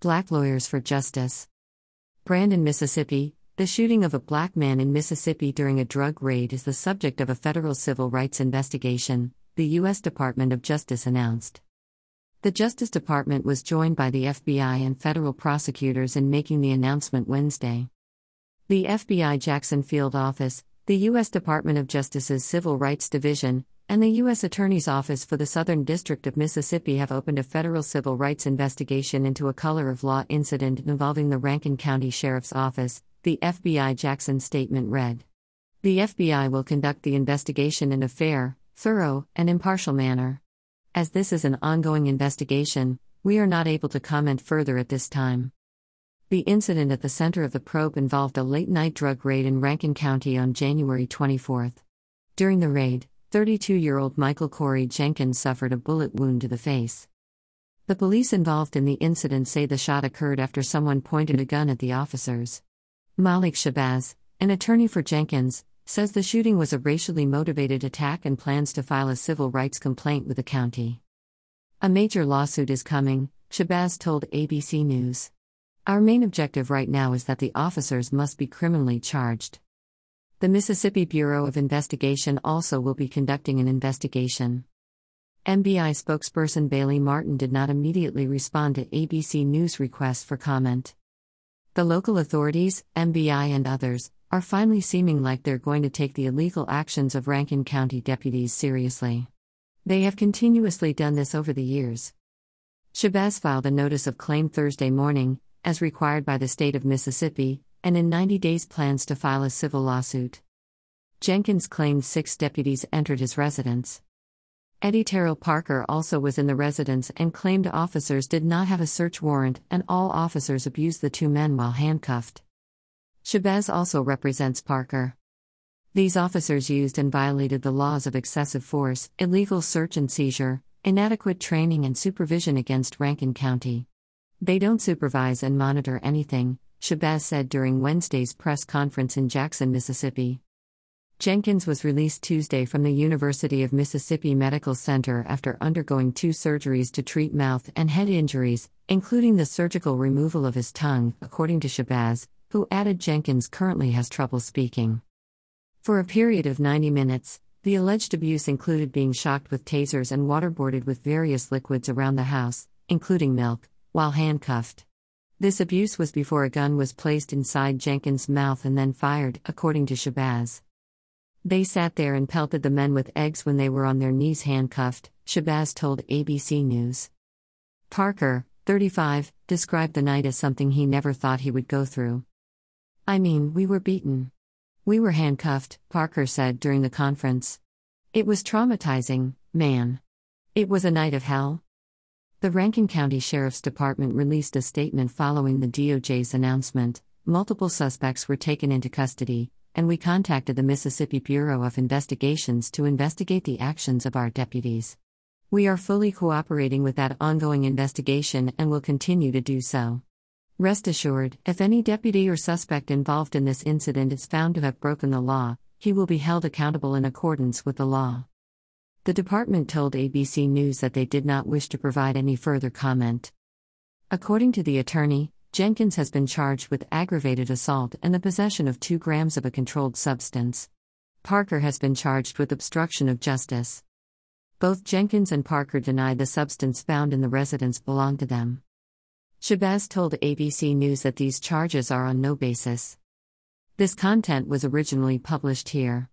Black Lawyers for Justice. Brandon, Mississippi. The shooting of a black man in Mississippi during a drug raid is the subject of a federal civil rights investigation, the U.S. Department of Justice announced. The Justice Department was joined by the FBI and federal prosecutors in making the announcement Wednesday. The FBI Jackson Field Office, the U.S. Department of Justice's Civil Rights Division, and the U.S. Attorney's Office for the Southern District of Mississippi have opened a federal civil rights investigation into a color of law incident involving the Rankin County Sheriff's Office, the FBI Jackson statement read. The FBI will conduct the investigation in a fair, thorough, and impartial manner. As this is an ongoing investigation, we are not able to comment further at this time. The incident at the center of the probe involved a late-night drug raid in Rankin County on January 24. During the raid, 32-year-old Michael Corey Jenkins suffered a bullet wound to the face. The police involved in the incident say the shot occurred after someone pointed a gun at the officers. Malik Shabazz, an attorney for Jenkins, says the shooting was a racially motivated attack and plans to file a civil rights complaint with the county. A major lawsuit is coming, Shabazz told ABC News. Our main objective right now is that the officers must be criminally charged. The Mississippi Bureau of Investigation also will be conducting an investigation. MBI spokesperson Bailey Martin did not immediately respond to ABC News' request for comment. The local authorities, MBI and others, are finally seeming like they're going to take the illegal actions of Rankin County deputies seriously. They have continuously done this over the years. Shabazz filed a notice of claim Thursday morning, as required by the state of Mississippi, and in 90 days plans to file a civil lawsuit. Jenkins claimed 6 deputies entered his residence. Eddie Terrell Parker also was in the residence and claimed officers did not have a search warrant and all officers abused the 2 men while handcuffed. Shabazz also represents Parker. These officers used and violated the laws of excessive force, illegal search and seizure, inadequate training and supervision against Rankin County. They don't supervise and monitor anything, Shabazz said during Wednesday's press conference in Jackson, Mississippi. Jenkins was released Tuesday from the University of Mississippi Medical Center after undergoing 2 surgeries to treat mouth and head injuries, including the surgical removal of his tongue, according to Shabazz, who added Jenkins currently has trouble speaking. For a period of 90 minutes, the alleged abuse included being shocked with tasers and waterboarded with various liquids around the house, including milk, while handcuffed. This abuse was before a gun was placed inside Jenkins' mouth and then fired, according to Shabazz. They sat there and pelted the men with eggs when they were on their knees handcuffed, Shabazz told ABC News. Parker, 35, described the night as something he never thought he would go through. I mean, we were beaten. We were handcuffed, Parker said during the conference. It was traumatizing, man. It was a night of hell. The Rankin County Sheriff's Department released a statement following the DOJ's announcement. Multiple suspects were taken into custody, and we contacted the Mississippi Bureau of Investigations to investigate the actions of our deputies. We are fully cooperating with that ongoing investigation and will continue to do so. Rest assured, if any deputy or suspect involved in this incident is found to have broken the law, he will be held accountable in accordance with the law. The department told ABC News that they did not wish to provide any further comment. According to the attorney, Jenkins has been charged with aggravated assault and the possession of 2 grams of a controlled substance. Parker has been charged with obstruction of justice. Both Jenkins and Parker denied the substance found in the residence belonged to them. Shabazz told ABC News that these charges are on no basis. This content was originally published here.